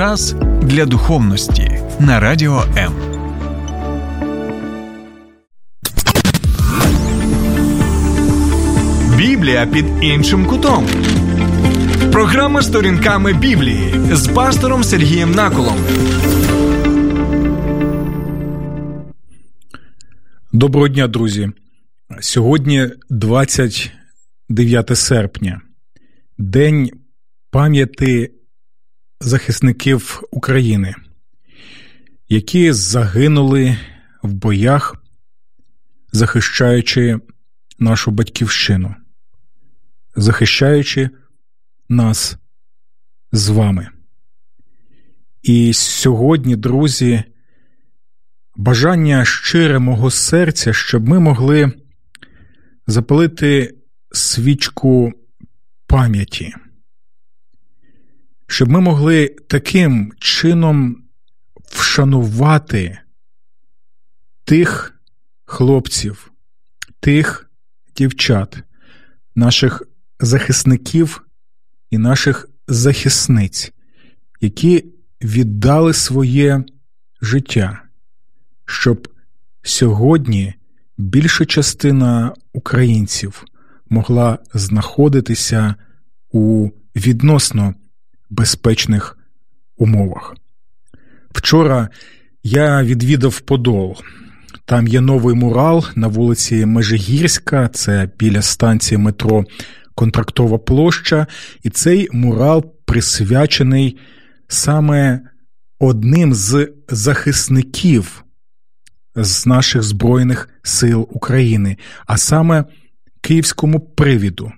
Час для духовності на радіо М. Біблія під іншим кутом. Програма «Сторінками Біблії» з пастором Сергієм Наколом. Доброго дня, друзі. Сьогодні 29 серпня. День пам'яті захисників України, які загинули в боях, захищаючи нашу батьківщину, захищаючи нас з вами. І сьогодні, друзі, бажання щире мого серця, щоб ми могли запалити свічку пам'яті, щоб ми могли таким чином вшанувати тих хлопців, тих дівчат, наших захисників і наших захисниць, які віддали своє життя, щоб сьогодні більша частина українців могла знаходитися у відносно безпечних умовах. Вчора я відвідав Подол. Там є новий мурал на вулиці Межигірська, це біля станції метро Контрактова площа, і цей мурал присвячений саме одним з захисників з наших Збройних сил України, а саме Київському привіду.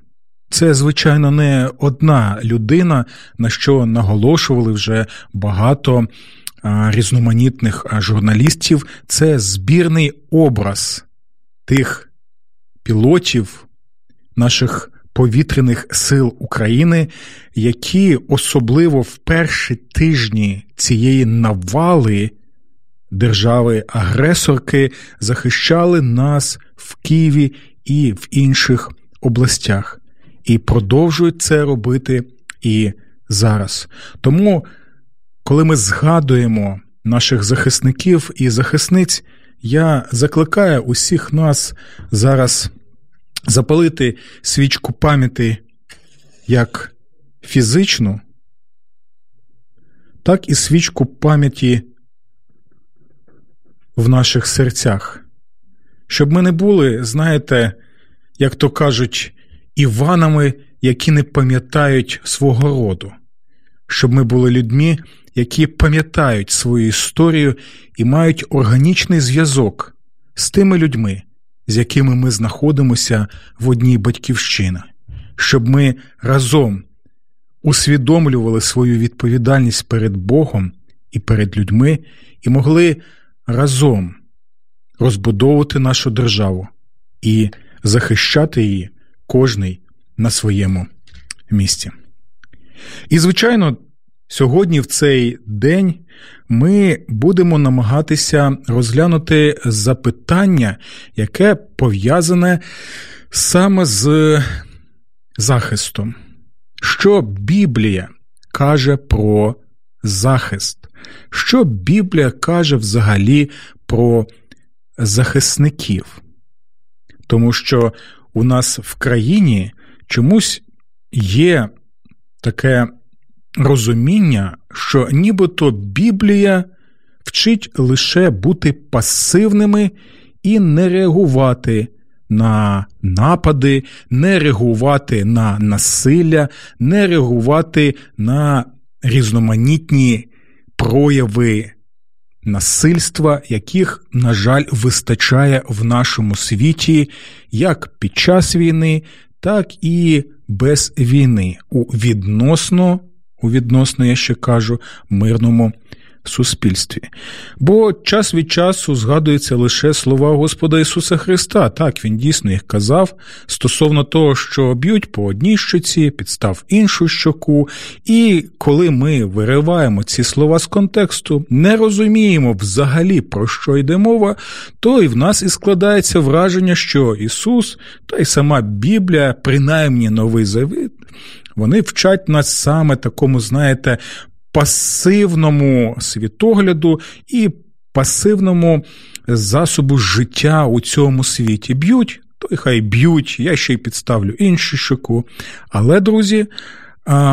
Це, звичайно, не одна людина, на що наголошували вже багато різноманітних журналістів. Це збірний образ тих пілотів наших повітряних сил України, які особливо в перші тижні цієї навали держави-агресорки захищали нас в Києві і в інших областях. І продовжують це робити і зараз. Тому, коли ми згадуємо наших захисників і захисниць, я закликаю усіх нас зараз запалити свічку пам'яті як фізичну, так і свічку пам'яті в наших серцях. Щоб ми не були, знаєте, як то кажуть, Іванами, які не пам'ятають свого роду. Щоб ми були людьми, які пам'ятають свою історію і мають органічний зв'язок з тими людьми, з якими ми знаходимося в одній батьківщині. Щоб ми разом усвідомлювали свою відповідальність перед Богом і перед людьми і могли разом розбудовувати нашу державу і захищати її кожний на своєму місці. І, звичайно, сьогодні в цей день ми будемо намагатися розглянути запитання, яке пов'язане саме з захистом. Що Біблія каже про захист? Що Біблія каже взагалі про захисників? Тому що у нас в країні чомусь є таке розуміння, що нібито Біблія вчить лише бути пасивними і не реагувати на напади, не реагувати на насилля, не реагувати на різноманітні прояви насильства, яких, на жаль, вистачає в нашому світі як під час війни, так і без війни, у відносно, я ще кажу, мирному суспільстві. Бо час від часу згадуються лише слова Господа Ісуса Христа. Так, Він дійсно їх казав стосовно того, що б'ють по одній щоці, підстав іншу щоку. І коли ми вириваємо ці слова з контексту, не розуміємо взагалі, про що йде мова, то і в нас і складається враження, що Ісус, та й сама Біблія, принаймні Новий Завіт, вони вчать нас саме такому, знаєте, пасивному світогляду і пасивному засобу життя у цьому світі. Б'ють, то і хай б'ють, я ще й підставлю іншу щоку. Але, друзі,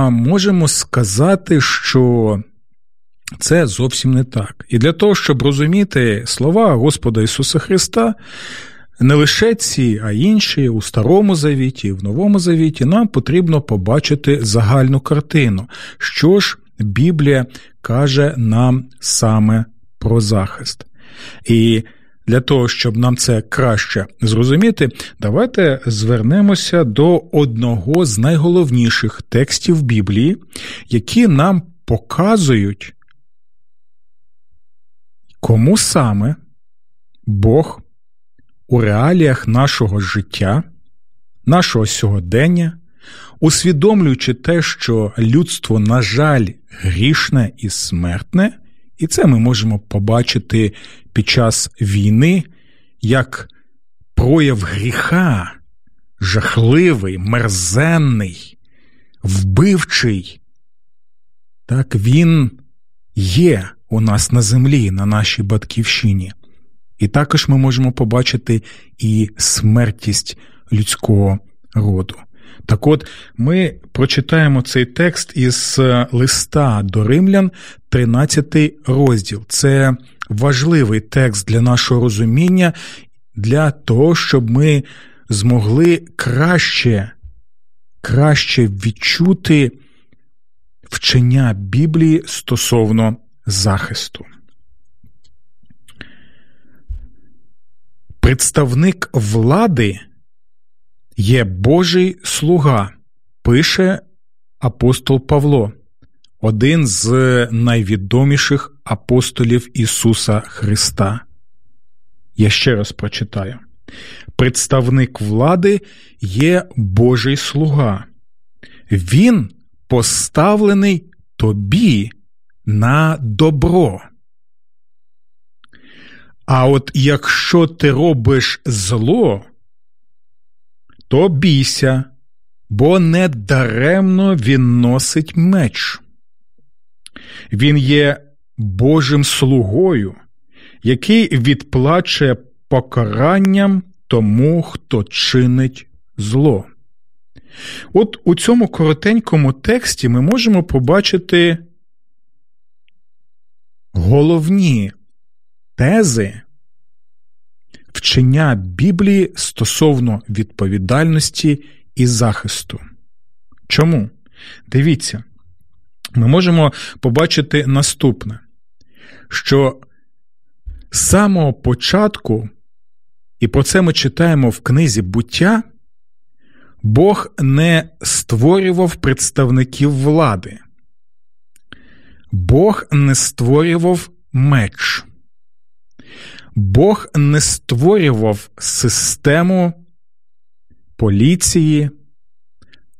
можемо сказати, що це зовсім не так. І для того, щоб розуміти слова Господа Ісуса Христа, не лише ці, а інші у Старому Завіті, в Новому Завіті, нам потрібно побачити загальну картину. Що ж Біблія каже нам саме про захист? І для того, щоб нам це краще зрозуміти, давайте звернемося до одного з найголовніших текстів Біблії, які нам показують, кому саме Бог у реаліях нашого життя, нашого сьогодення, усвідомлюючи те, що людство, на жаль, грішне і смертне, і це ми можемо побачити під час війни, як прояв гріха, жахливий, мерзенний, вбивчий, так він є у нас на землі, на нашій Батьківщині. І також ми можемо побачити і смертність людського роду. Так от, ми прочитаємо цей текст із листа до Римлян, 13 розділ. Це важливий текст для нашого розуміння, для того, щоб ми змогли краще відчути вчення Біблії стосовно захисту. Представник влади є Божий слуга, пише апостол Павло, один з найвідоміших апостолів Ісуса Христа. Я ще раз прочитаю. Представник влади є Божий слуга. Він поставлений тобі на добро. А от якщо ти робиш зло, то бійся, бо не даремно він носить меч. Він є Божим слугою, який відплаче покаранням тому, хто чинить зло. От у цьому коротенькому тексті ми можемо побачити головні тези вчення Біблії стосовно відповідальності і захисту. Чому? Дивіться, ми можемо побачити наступне, що з самого початку, і про це ми читаємо в книзі «Буття», Бог не створював представників влади. Бог не створював меч. Бог не створював систему поліції,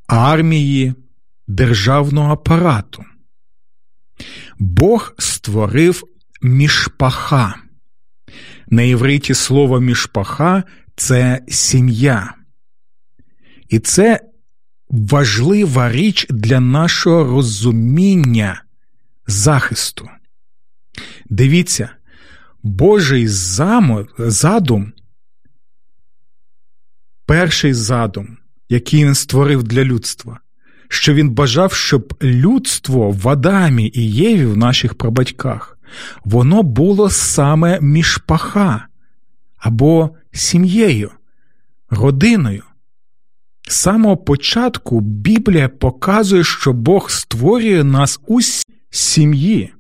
армії, державного апарату. Бог створив мішпаха. На євриті слово мішпаха – це сім'я. І це важлива річ для нашого розуміння захисту. Дивіться, Божий задум, перший задум, який він створив для людства, що він бажав, щоб людство в Адамі і Єві, в наших прабатьках, воно було саме мішпаха, або сім'єю, родиною. З самого початку Біблія показує, що Бог створює нас у сім'ї.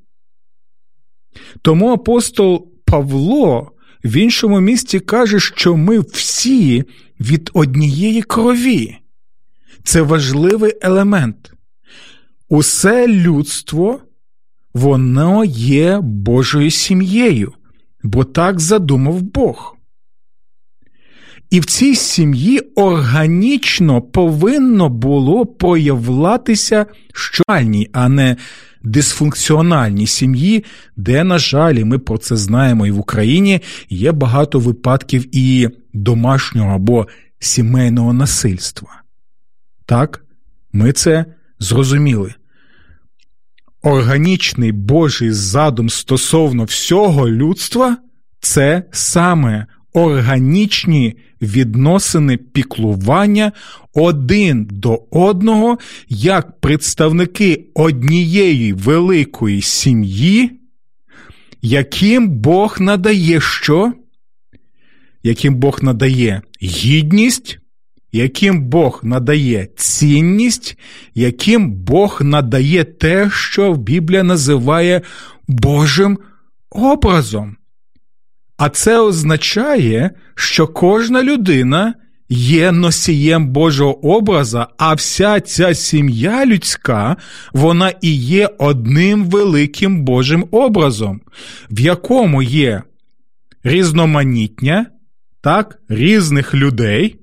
Тому апостол Павло в іншому місці каже, що ми всі від однієї крові. Це важливий елемент. Усе людство, воно є Божою сім'єю, бо так задумав Бог. І в цій сім'ї органічно повинно було проявлятися щональній, а не дисфункціональні сім'ї, де, на жаль, і ми про це знаємо і в Україні, є багато випадків і домашнього або сімейного насильства. Так, ми це зрозуміли. органічний Божий задум стосовно всього людства – це саме органічні відносини піклування один до одного, як представники однієї великої сім'ї, яким Бог надає що? Яким Бог надає гідність, яким Бог надає цінність, яким Бог надає те, що Біблія називає Божим образом. А це означає, що кожна людина є носієм Божого образа, а вся ця сім'я людська, вона і є одним великим Божим образом, в якому є різноманіття, так, різних людей,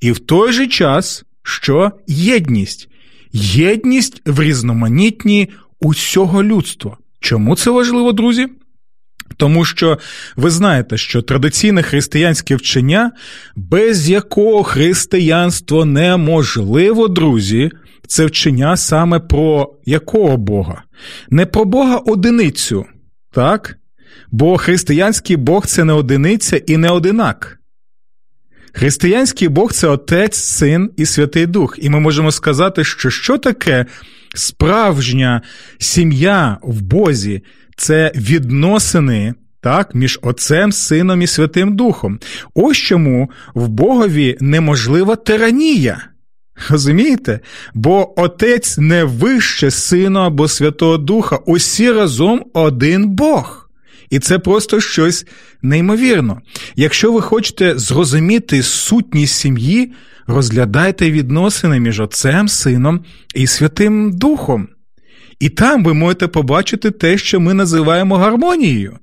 і в той же час, що єдність. Єдність в різноманітні усього людства. Чому це важливо, друзі? Тому що ви знаєте, що традиційне християнське вчення, без якого християнство неможливо, друзі, це вчення саме про якого Бога? Не про Бога одиницю, так? Бо християнський Бог – це не одиниця і не одинак. Християнський Бог – це Отець, Син і Святий Дух. І ми можемо сказати, що таке справжня сім'я в Бозі? Це відносини, так, між Отцем, Сином і Святим Духом. Ось чому в Богові неможлива тиранія. Розумієте? Бо Отець не вище Сина або Святого Духа. Усі разом один Бог. І це просто щось неймовірно. Якщо ви хочете зрозуміти сутність сім'ї, розглядайте відносини між Отцем, Сином і Святим Духом. І там ви можете побачити те, що ми називаємо гармонією.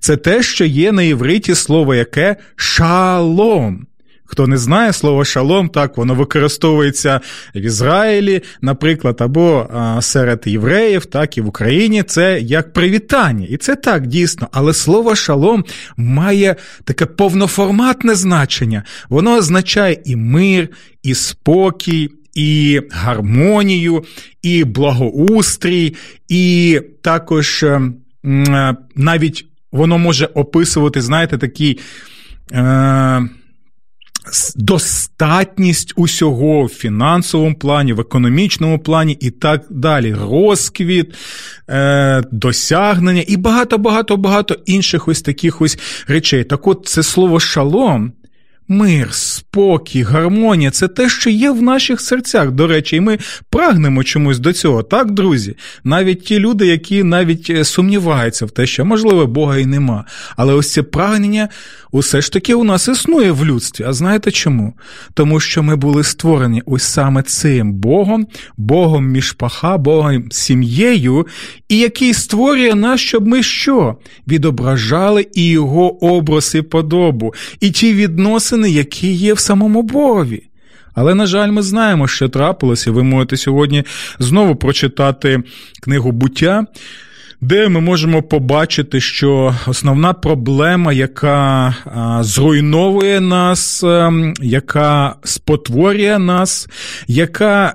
Це те, що є на євриті слово яке «шалом». Хто не знає слово «шалом», так, воно використовується в Ізраїлі, наприклад, або серед євреїв, так і в Україні, це як привітання. І це так, дійсно. Але слово «шалом» має таке повноформатне значення. Воно означає і мир, і спокій, і гармонію, і благоустрій, і також навіть воно може описувати, знаєте, такий... достатність усього в фінансовому плані, в економічному плані і так далі, розквіт, досягнення і багато-багато-багато інших ось таких ось речей. Так от, це слово «шалом», мир, спокій, гармонія – це те, що є в наших серцях, до речі, і ми прагнемо чомусь до цього, так, друзі? Навіть ті люди, які навіть сумніваються в те, що, можливо, Бога і нема. Але ось це прагнення усе ж таки у нас існує в людстві. А знаєте чому? Тому що ми були створені ось саме цим Богом, Богом мішпаха, Богом сім'єю, і який створює нас, щоб ми що? Відображали і його образ і подобу, і ті відносини, які є в самому Богові. Але, на жаль, ми знаємо, що трапилося. Ви можете сьогодні знову прочитати книгу «Буття», де ми можемо побачити, що основна проблема, яка зруйновує нас, яка спотворює нас, яка,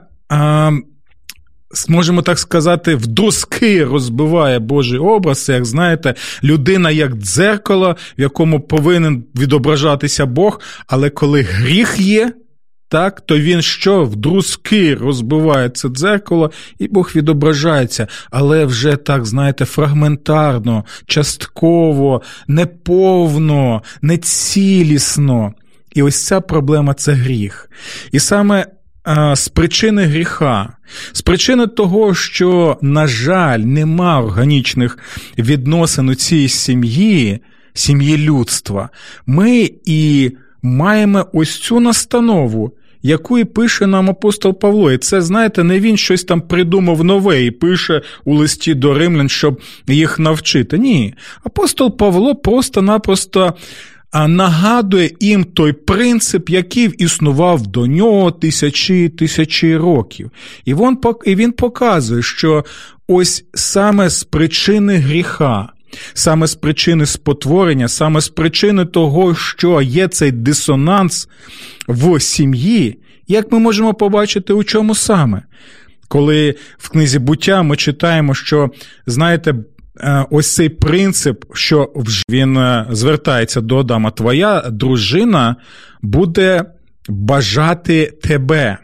можемо так сказати, в доски розбиває Божий образ, як, знаєте, людина як дзеркало, в якому повинен відображатися Бог, але коли гріх є, так, то він що? В друзки розбиває це дзеркало, і Бог відображається. Але вже так, знаєте, фрагментарно, частково, неповно, нецілісно. І ось ця проблема – це гріх. І саме з причини гріха, з причини того, що, на жаль, нема органічних відносин у цій сім'ї, сім'ї людства, ми і маємо ось цю настанову, яку і пише нам апостол Павло. І це, знаєте, не він щось там придумав нове і пише у листі до римлян, щоб їх навчити. Ні, апостол Павло просто-напросто нагадує їм той принцип, який існував до нього тисячі і тисячі років. І він показує, що ось саме з причини гріха, саме з причини спотворення, саме з причини того, що є цей дисонанс в сім'ї, як ми можемо побачити, у чому саме? коли в книзі «Буття» ми читаємо, що, знаєте, ось цей принцип, що він звертається до Адама, твоя дружина буде бажати тебе.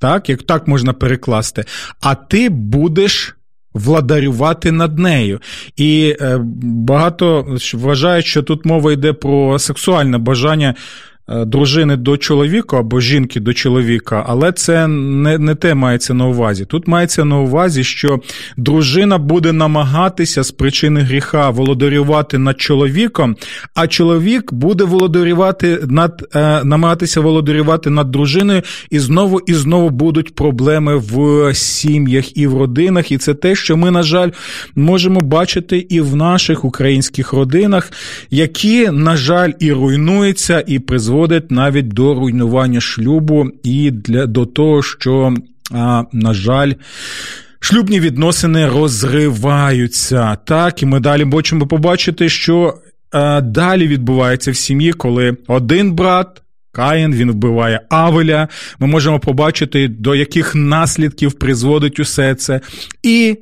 Так? Як так можна перекласти. А ти будеш владарювати над нею. І багато вважають, що тут мова йде про сексуальне бажання дружини до чоловіка або жінки до чоловіка, але це не те мається на увазі. Тут мається на увазі, що дружина буде намагатися з причини гріха володарювати над чоловіком, а чоловік буде намагатися володарювати над дружиною, і знову будуть проблеми в сім'ях і в родинах, і це те, що ми, на жаль, можемо бачити і в наших українських родинах, які, на жаль, і руйнуються, і призводять навіть до руйнування шлюбу і до того, що, на жаль, шлюбні відносини розриваються. Так, і ми далі можемо побачити, що далі відбувається в сім'ї, коли один брат, Каїн, він вбиває Авеля, ми можемо побачити, до яких наслідків призводить усе це. І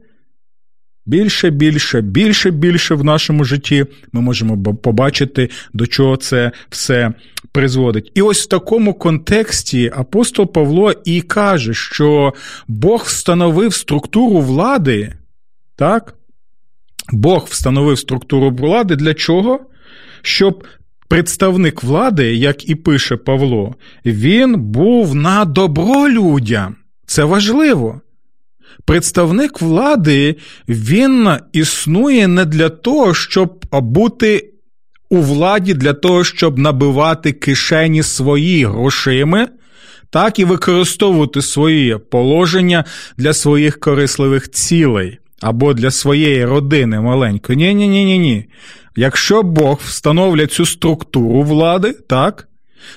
більше в нашому житті ми можемо побачити, до чого це все призводить. І ось в такому контексті апостол Павло і каже, що Бог встановив структуру влади, так? Бог встановив структуру влади для чого? Щоб представник влади, як і пише Павло, він був на добро людям. Це важливо. Представник влади, він існує не для того, щоб бути у владі, для того, щоб набивати кишені свої грошима, так, і використовувати своє положення для своїх корисливих цілей або для своєї родини маленької. Ні. Якщо Бог встановлює цю структуру влади, так,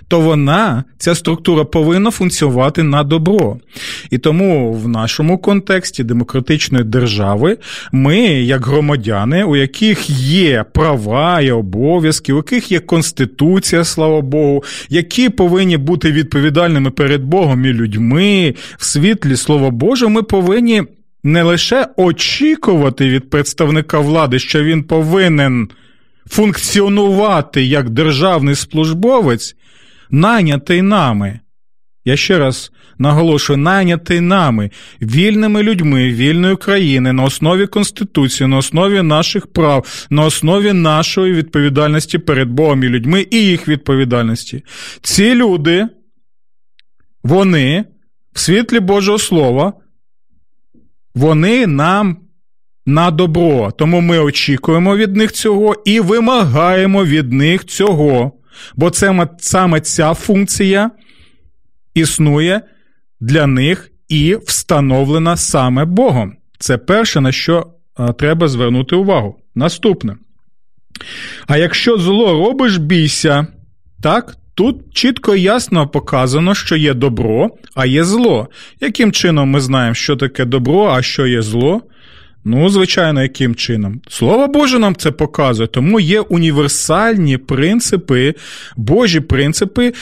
то вона, ця структура повинна функціонувати на добро. І тому в нашому контексті демократичної держави ми, як громадяни, у яких є права і обов'язки, у яких є Конституція, слава Богу, які повинні бути відповідальними перед Богом і людьми в світлі Слова Божого, ми повинні не лише очікувати від представника влади, що він повинен функціонувати як державний службовець, найнятий нами, я ще раз наголошую, найнятий нами, вільними людьми, вільної країни, на основі Конституції, на основі наших прав, на основі нашої відповідальності перед Богом і людьми і їх відповідальності. Ці люди, вони, в світлі Божого Слова, вони нам на добро. Тому ми очікуємо від них цього і вимагаємо від них цього. Бо це саме ця функція існує для них і встановлена саме Богом. Це перше, на що треба звернути увагу. Наступне. А якщо зло робиш, бійся. Так? Тут чітко і ясно показано, що є добро, а є зло. Яким чином ми знаємо, що таке добро, а що є зло? Ну, звичайно, яким чином? Слово Боже нам це показує, тому є універсальні принципи, Божі принципи,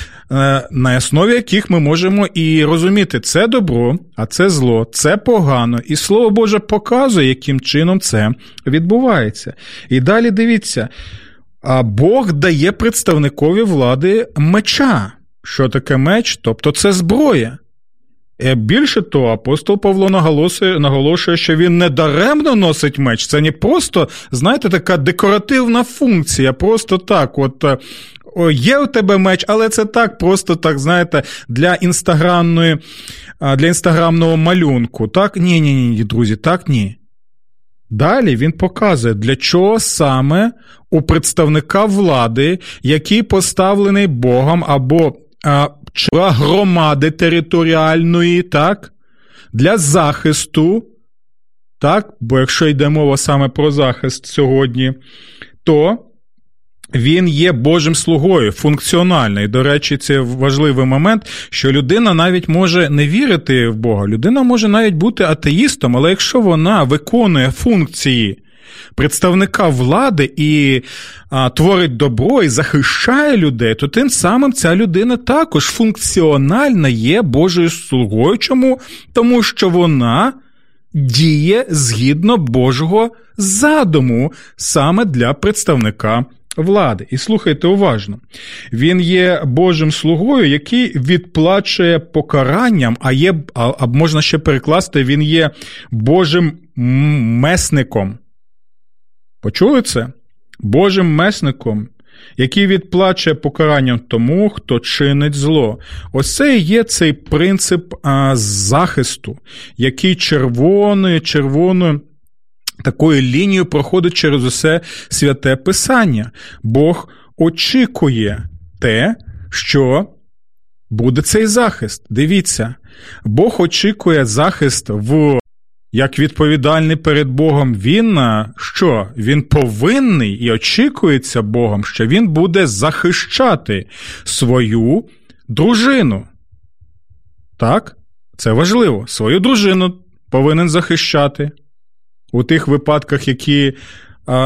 на основі яких ми можемо і розуміти, це добро, а це зло, це погано, і Слово Боже показує, яким чином це відбувається. І далі дивіться, Бог дає представникові влади меча. Що таке меч? Тобто це зброя. Більше того, апостол Павло наголошує, що він не даремно носить меч. Це не просто, знаєте, така декоративна функція, просто так, от є у тебе меч, але це так, просто так, знаєте, для інстаграмного малюнку. Так? Ні, друзі, так ні. Далі він показує, для чого саме у представника влади, який поставлений Богом або громади територіальної, так, для захисту, так, бо якщо йде мова саме про захист сьогодні, то він є Божим слугою, функціональний. До речі, це важливий момент, що людина навіть може не вірити в Бога, людина може навіть бути атеїстом, але якщо вона виконує функції представника влади і творить добро, і захищає людей, то тим самим ця людина також функціонально є Божою слугою. Чому? Тому що вона діє згідно Божого задуму саме для представника влади. І слухайте уважно. Він є Божим слугою, який відплачує покаранням, а можна ще перекласти, він є Божим месником. Почули це? Божим месником, який відплачує покаранням тому, хто чинить зло. Ось це і є цей принцип захисту, який червоною такою лінією проходить через усе Святе Писання. Бог очікує те, що буде цей захист. Дивіться, Бог очікує захист як відповідальний перед Богом. Він повинний і очікується Богом, що він буде захищати свою дружину. Так? Це важливо. Свою дружину повинен захищати. У тих випадках, які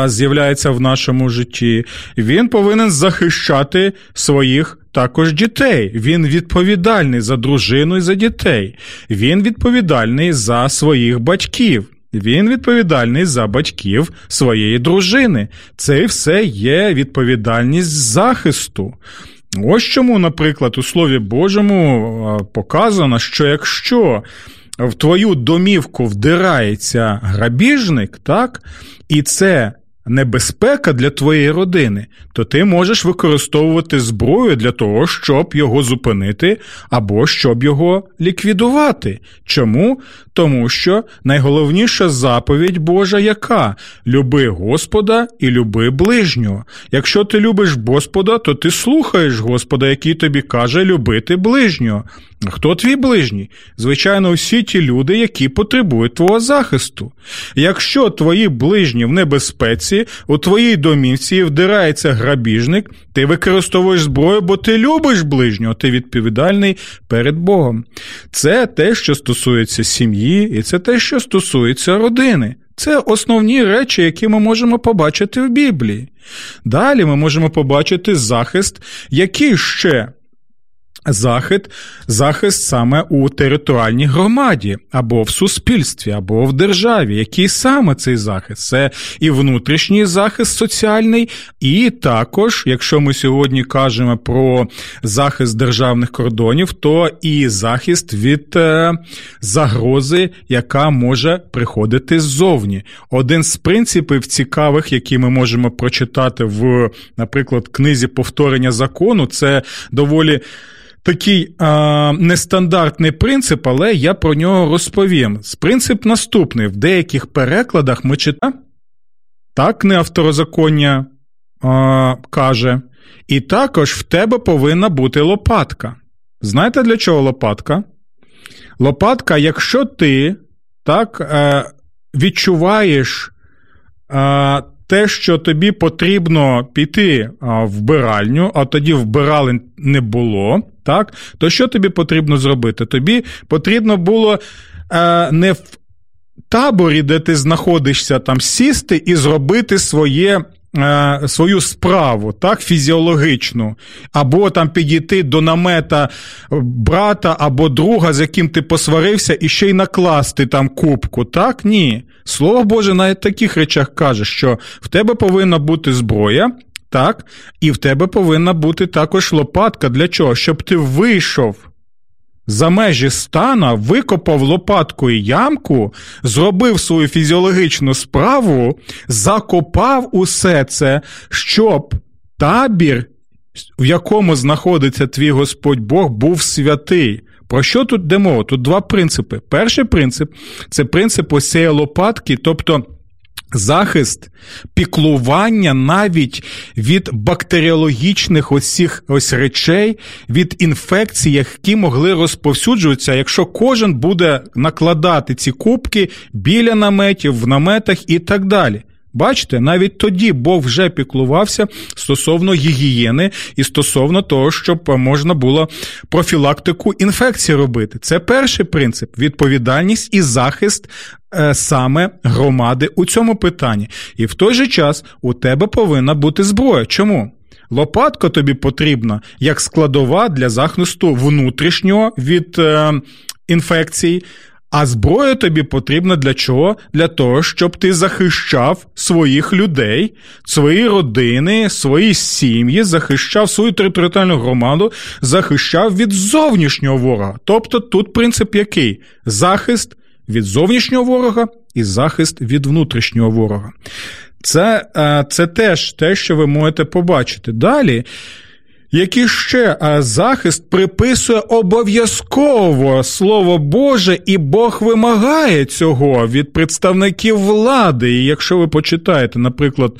з'являються в нашому житті, він повинен захищати своїх також дітей. Він відповідальний за дружину і за дітей. Він відповідальний за своїх батьків. Він відповідальний за батьків своєї дружини. Це все є відповідальність захисту. Ось чому, наприклад, у Слові Божому показано, що якщо в твою домівку вдирається грабіжник, так, і це небезпека для твоєї родини, то ти можеш використовувати зброю для того, щоб його зупинити або щоб його ліквідувати. Чому? Тому що найголовніша заповідь Божа яка? Люби Господа і люби ближнього. Якщо ти любиш Господа, то ти слухаєш Господа, який тобі каже любити ближнього. Хто твій ближній? Звичайно, усі ті люди, які потребують твого захисту. Якщо твої ближні в небезпеці, у твоїй домівці вдирається грабіжник, ти використовуєш зброю, бо ти любиш ближнього, ти відповідальний перед Богом. Це те, що стосується сім'ї, і це те, що стосується родини. Це основні речі, які ми можемо побачити в Біблії. Далі ми можемо побачити захист, який ще захист саме у територіальній громаді, або в суспільстві, або в державі. Який саме цей захист? Це і внутрішній захист соціальний, і також, якщо ми сьогодні кажемо про захист державних кордонів, то і захист від загрози, яка може приходити ззовні. Один з принципів цікавих, які ми можемо прочитати в, наприклад, книзі «Повторення закону», це доволі такий нестандартний принцип, але я про нього розповім. Принцип наступний. В деяких перекладах ми читаємо, так книга «Второзаконня» каже, і також в тебе повинна бути лопатка. Знаєте, для чого лопатка? Лопатка, якщо ти відчуваєш те, що тобі потрібно піти в вбиральню, а тоді вбиралень не було, так, то що тобі потрібно зробити? Тобі потрібно було не в таборі, де ти знаходишся, там сісти і зробити свою справу, так, фізіологічну, або там підійти до намета брата або друга, з яким ти посварився, і ще й накласти там кубку, так? Ні. Слово Боже навіть в таких речах каже, що в тебе повинна бути зброя, так, і в тебе повинна бути також лопатка. Для чого? Щоб ти вийшов за межі стана, викопав лопаткою ямку, зробив свою фізіологічну справу, закопав усе це, щоб табір, в якому знаходиться твій Господь Бог, був святий. Про що тут йде мова? Тут два принципи. Перший принцип – це принцип ось цієї лопатки, тобто захист, піклування навіть від бактеріологічних ось речей, від інфекцій, які могли розповсюджуватися, якщо кожен буде накладати ці кубки біля наметів, в наметах і так далі. Бачите, навіть тоді Бог вже піклувався стосовно гігієни і стосовно того, щоб можна було профілактику інфекцій робити. Це перший принцип – відповідальність і захист саме громади у цьому питанні. І в той же час у тебе повинна бути зброя. Чому? Лопатка тобі потрібна як складова для захисту внутрішнього від інфекцій, а зброя тобі потрібна для чого? Для того, щоб ти захищав своїх людей, свої родини, свої сім'ї, захищав свою територіальну громаду, захищав від зовнішнього ворога. Тобто тут принцип який? Захист від зовнішнього ворога і захист від внутрішнього ворога. Це теж те, що ви можете побачити. Далі, який ще захист приписує обов'язково Слово Боже, і Бог вимагає цього від представників влади. І якщо ви почитаєте, наприклад,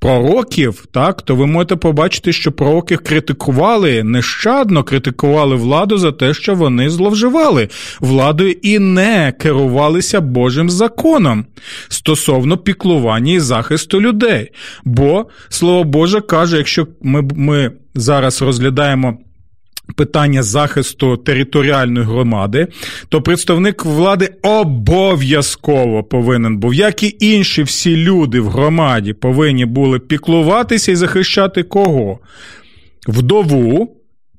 пророків, так, то ви можете побачити, що пророки критикували нещадно, критикували владу за те, що вони зловживали владою і не керувалися Божим законом стосовно піклування і захисту людей. Бо Слово Боже каже, якщо ми зараз розглядаємо питання захисту територіальної громади, то представник влади обов'язково повинен був, як і інші всі люди в громаді, повинні були піклуватися і захищати кого? Вдову,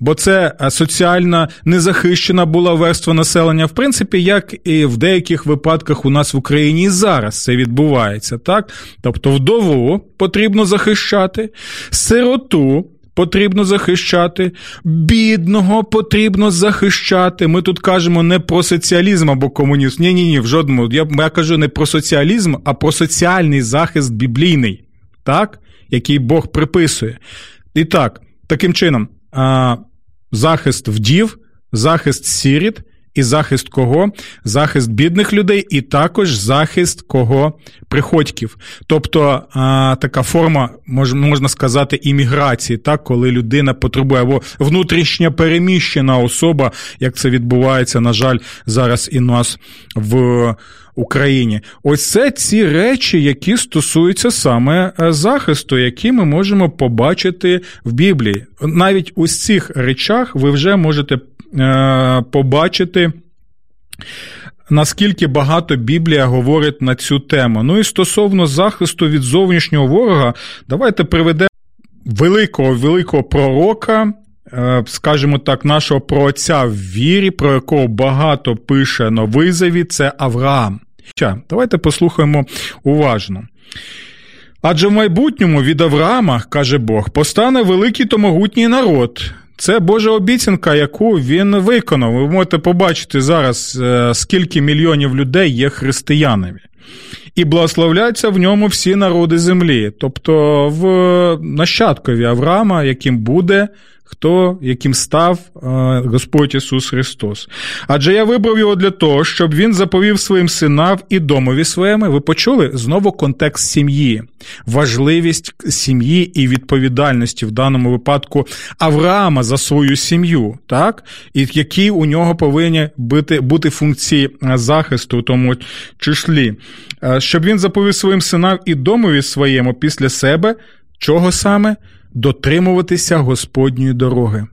бо це соціально незахищена була верства населення, в принципі, як і в деяких випадках у нас в Україні і зараз це відбувається, так? Тобто вдову потрібно захищати, сироту потрібно захищати, бідного потрібно захищати. Ми тут кажемо не про соціалізм або комунізм. Ні, в жодному. Я кажу не про соціалізм, а про соціальний захист біблійний, так? Який Бог приписує. І так, таким чином, захист вдів, захист сиріт і захист кого? Захист бідних людей і також захист кого? Приходьків. Тобто така форма, можна сказати, імміграції, так, коли людина потребує, або внутрішньо переміщена особа, як це відбувається, на жаль, зараз і нас в Україні. Ось це ці речі, які стосуються саме захисту, які ми можемо побачити в Біблії. Навіть у цих речах ви вже можете побачити, наскільки багато Біблія говорить на цю тему. Ну і стосовно захисту від зовнішнього ворога, давайте приведемо великого пророка, скажімо так, нашого праотця в вірі, про якого багато пише Новий Завіт, це Авраам. Давайте послухаємо уважно. Адже в майбутньому від Авраама, каже Бог, постане великий та могутній народ. Це Божа обіцянка, яку він виконав. Ви можете побачити зараз, скільки мільйонів людей є християнами. І благословляються в ньому всі народи землі. Тобто в нащадкові Авраама, яким буде, хто, яким став Господь Ісус Христос. Адже я вибрав його для того, щоб він заповів своїм синам і домові своєму. Ви почули? Знову контекст сім'ї. Важливість сім'ї і відповідальності в даному випадку Авраама за свою сім'ю, так? І які у нього повинні бути функції захисту у тому числі. Щоб він заповів своїм синам і домові своєму після себе, чого саме? Дотримуватися Господньої дороги.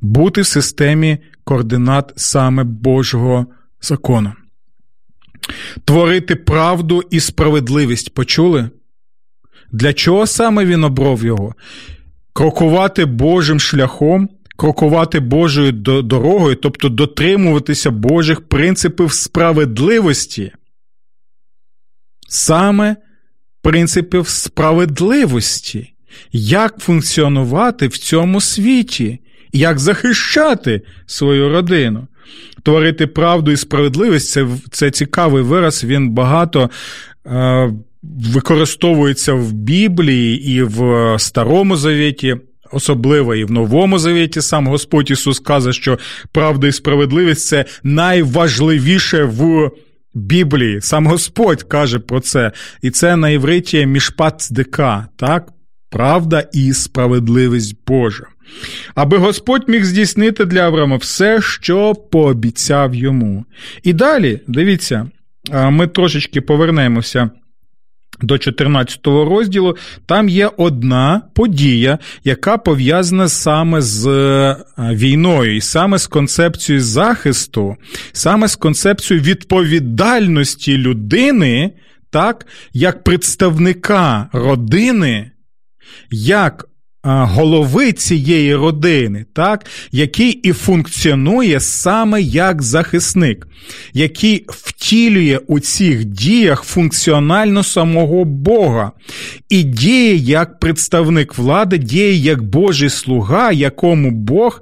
Бути в системі координат саме Божого закону. Творити правду і справедливість. Почули? Для чого саме він обрав його? Крокувати Божим шляхом, крокувати Божою дорогою, тобто дотримуватися Божих принципів справедливості. Саме принципів справедливості. Як функціонувати в цьому світі? Як захищати свою родину? Творити правду і справедливість – це цікавий вираз, він багато використовується в Біблії і в Старому Завіті, особливо і в Новому Завіті. Сам Господь Ісус каже, що правда і справедливість – це найважливіше в Біблії. Сам Господь каже про це. І це на євриті мішпат цдека, так? Правда і справедливість Божа. Аби Господь міг здійснити для Авраама все, що пообіцяв йому. І далі, дивіться, ми трошечки повернемося до 14 розділу, там є одна подія, яка пов'язана саме з війною, і саме з концепцією захисту, саме з концепцією відповідальності людини, так, як представника родини, як голови цієї родини, так, який і функціонує саме як захисник, який втілює у цих діях функціонально самого Бога і діє як представник влади, діє як Божий слуга, якому Бог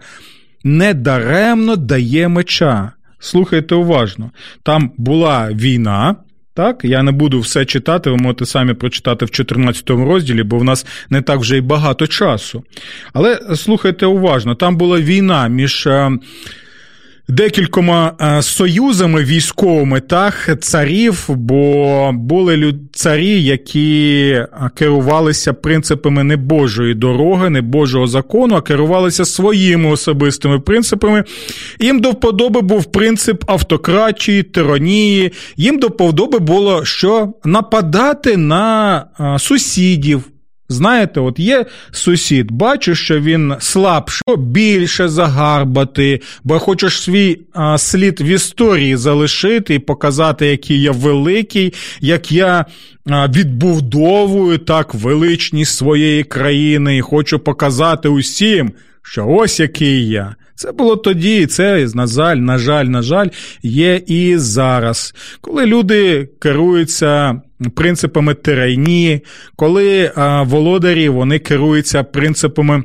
недаремно дає меча. Слухайте уважно. Там була війна. Так, я не буду все читати, ви можете самі прочитати в 14 розділі, бо в нас не так вже й багато часу. Але слухайте уважно, там була війна між декількома союзами військовими, так, царів, бо були царі, які керувалися принципами не Божої дороги, не Божого закону, а керувалися своїми особистими принципами. Їм до вподоби був принцип автократії, тиранії. Їм до вподоби було, що нападати на сусідів. Знаєте, от є сусід, бачу, що він слабший, більше загарбати, бо хочеш свій слід в історії залишити і показати, який я великий, як я відбудовую так величність своєї країни і хочу показати усім, що ось який я. Це було тоді, і це, на жаль, є і зараз. Коли люди керуються принципами тиранії, коли володарі, вони керуються принципами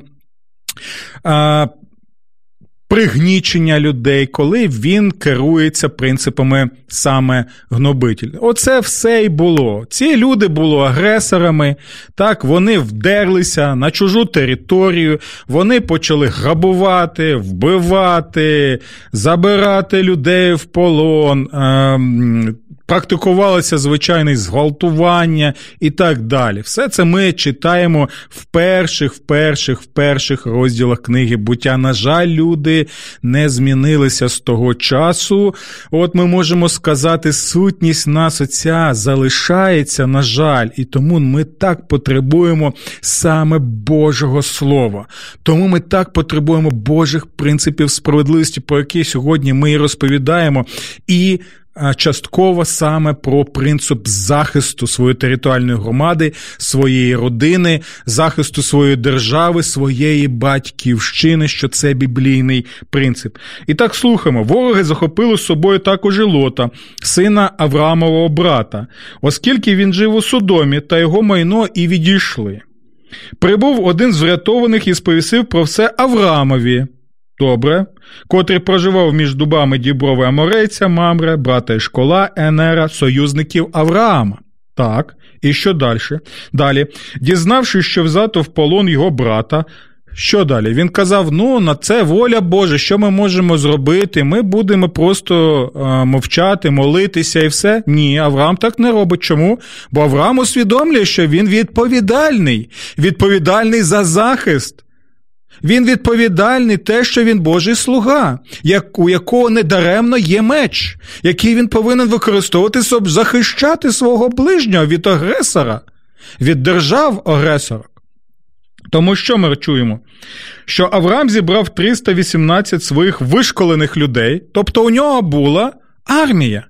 пригнічення людей, коли він керується принципами саме гнобителя. Оце все й було. Ці люди були агресорами, так, вони вдерлися на чужу територію, вони почали грабувати, вбивати, забирати людей в полон, практикувалося, звичайно, зґвалтування і так далі. Все це ми читаємо в перших розділах книги «Буття». На жаль, люди не змінилися з того часу. От ми можемо сказати, сутність нас оця залишається, на жаль, і тому ми так потребуємо саме Божого Слова. Тому ми так потребуємо Божих принципів справедливості, про які сьогодні ми і розповідаємо, і частково саме про принцип захисту своєї територіальної громади, своєї родини, захисту своєї держави, своєї батьківщини, що це біблійний принцип. І так, слухаємо. Вороги захопили з собою також і Лота, сина Авраамового брата, оскільки він жив у Содомі, та його майно і відійшли. Прибув один з врятованих і сповісив про все Авраамові. Добре, котрий проживав між дубами діброви Аморейця, Мамре, брата Ішкола, Енера, союзників Авраама. Так, і що далі? Далі, дізнавшись, що взято в полон його брата, що далі? Він казав, на це воля Божа, що ми можемо зробити? Ми будемо просто мовчати, молитися і все? Ні, Авраам так не робить. Чому? Бо Авраам усвідомлює, що він відповідальний за захист. Він відповідальний те, що він Божий слуга, у якого недаремно є меч, який він повинен використовувати, щоб захищати свого ближнього від агресора, від держав-агресорок. Тому що ми чуємо? Що Авраам зібрав 318 своїх вишколених людей, тобто у нього була армія.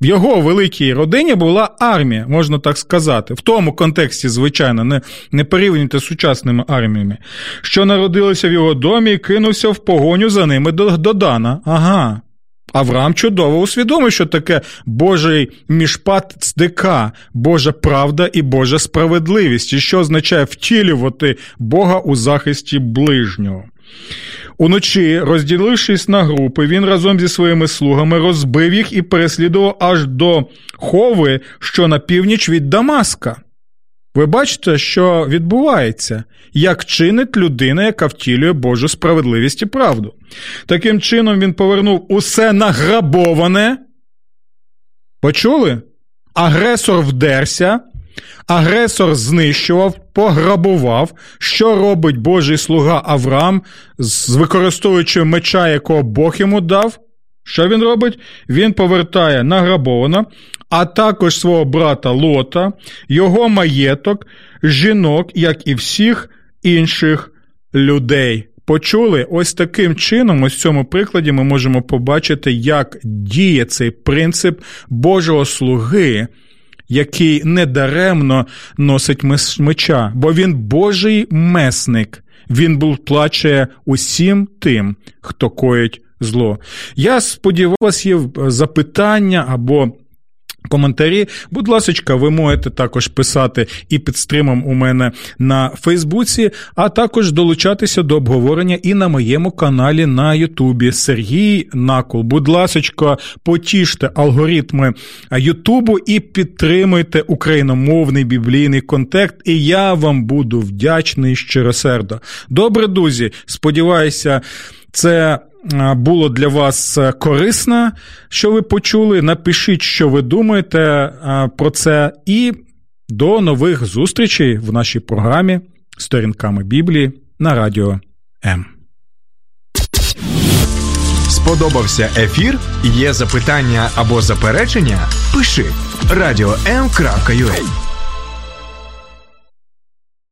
В його великій родині була армія, можна так сказати. В тому контексті, звичайно, не порівнюйте з сучасними арміями. Що народилося в його домі і кинувся в погоню за ними до Дана. Ага. Авраам чудово усвідомив, що таке Божий мішпат цдика, Божа правда і Божа справедливість, і що означає втілювати Бога у захисті ближнього. Уночі, розділившись на групи, він разом зі своїми слугами розбив їх і переслідував аж до Хови, що на північ від Дамаска. Ви бачите, що відбувається? Як чинить людина, яка втілює Божу справедливість і правду. Таким чином він повернув усе награбоване. Почули? Агресор вдерся. Агресор знищував, пограбував, що робить Божий слуга Авраам, використовуючи меча, якого Бог йому дав. Що він робить? Він повертає награбовано, а також свого брата Лота, його маєток, жінок, як і всіх інших людей. Почули? Ось таким чином, ось в цьому прикладі ми можемо побачити, як діє цей принцип Божого слуги, який недаремно носить меча, бо він Божий месник, він плаче усім тим, хто коїть зло. Я сподіваюся, є запитання або коментарі. Будь ласочка, ви можете також писати і під стримом у мене на Фейсбуці, а також долучатися до обговорення і на моєму каналі на Ютубі Сергій Накол. Будь ласочка, потіште алгоритми Ютубу і підтримуйте україномовний біблійний контекст, і я вам буду вдячний щиросердо. Добре, друзі, сподіваюся, це було для вас корисно, що ви почули. Напишіть, що ви думаєте про це. І до нових зустрічей в нашій програмі «Сторінками Біблії» на радіо М. Сподобався ефір? Є запитання або заперечення? Пиши радіо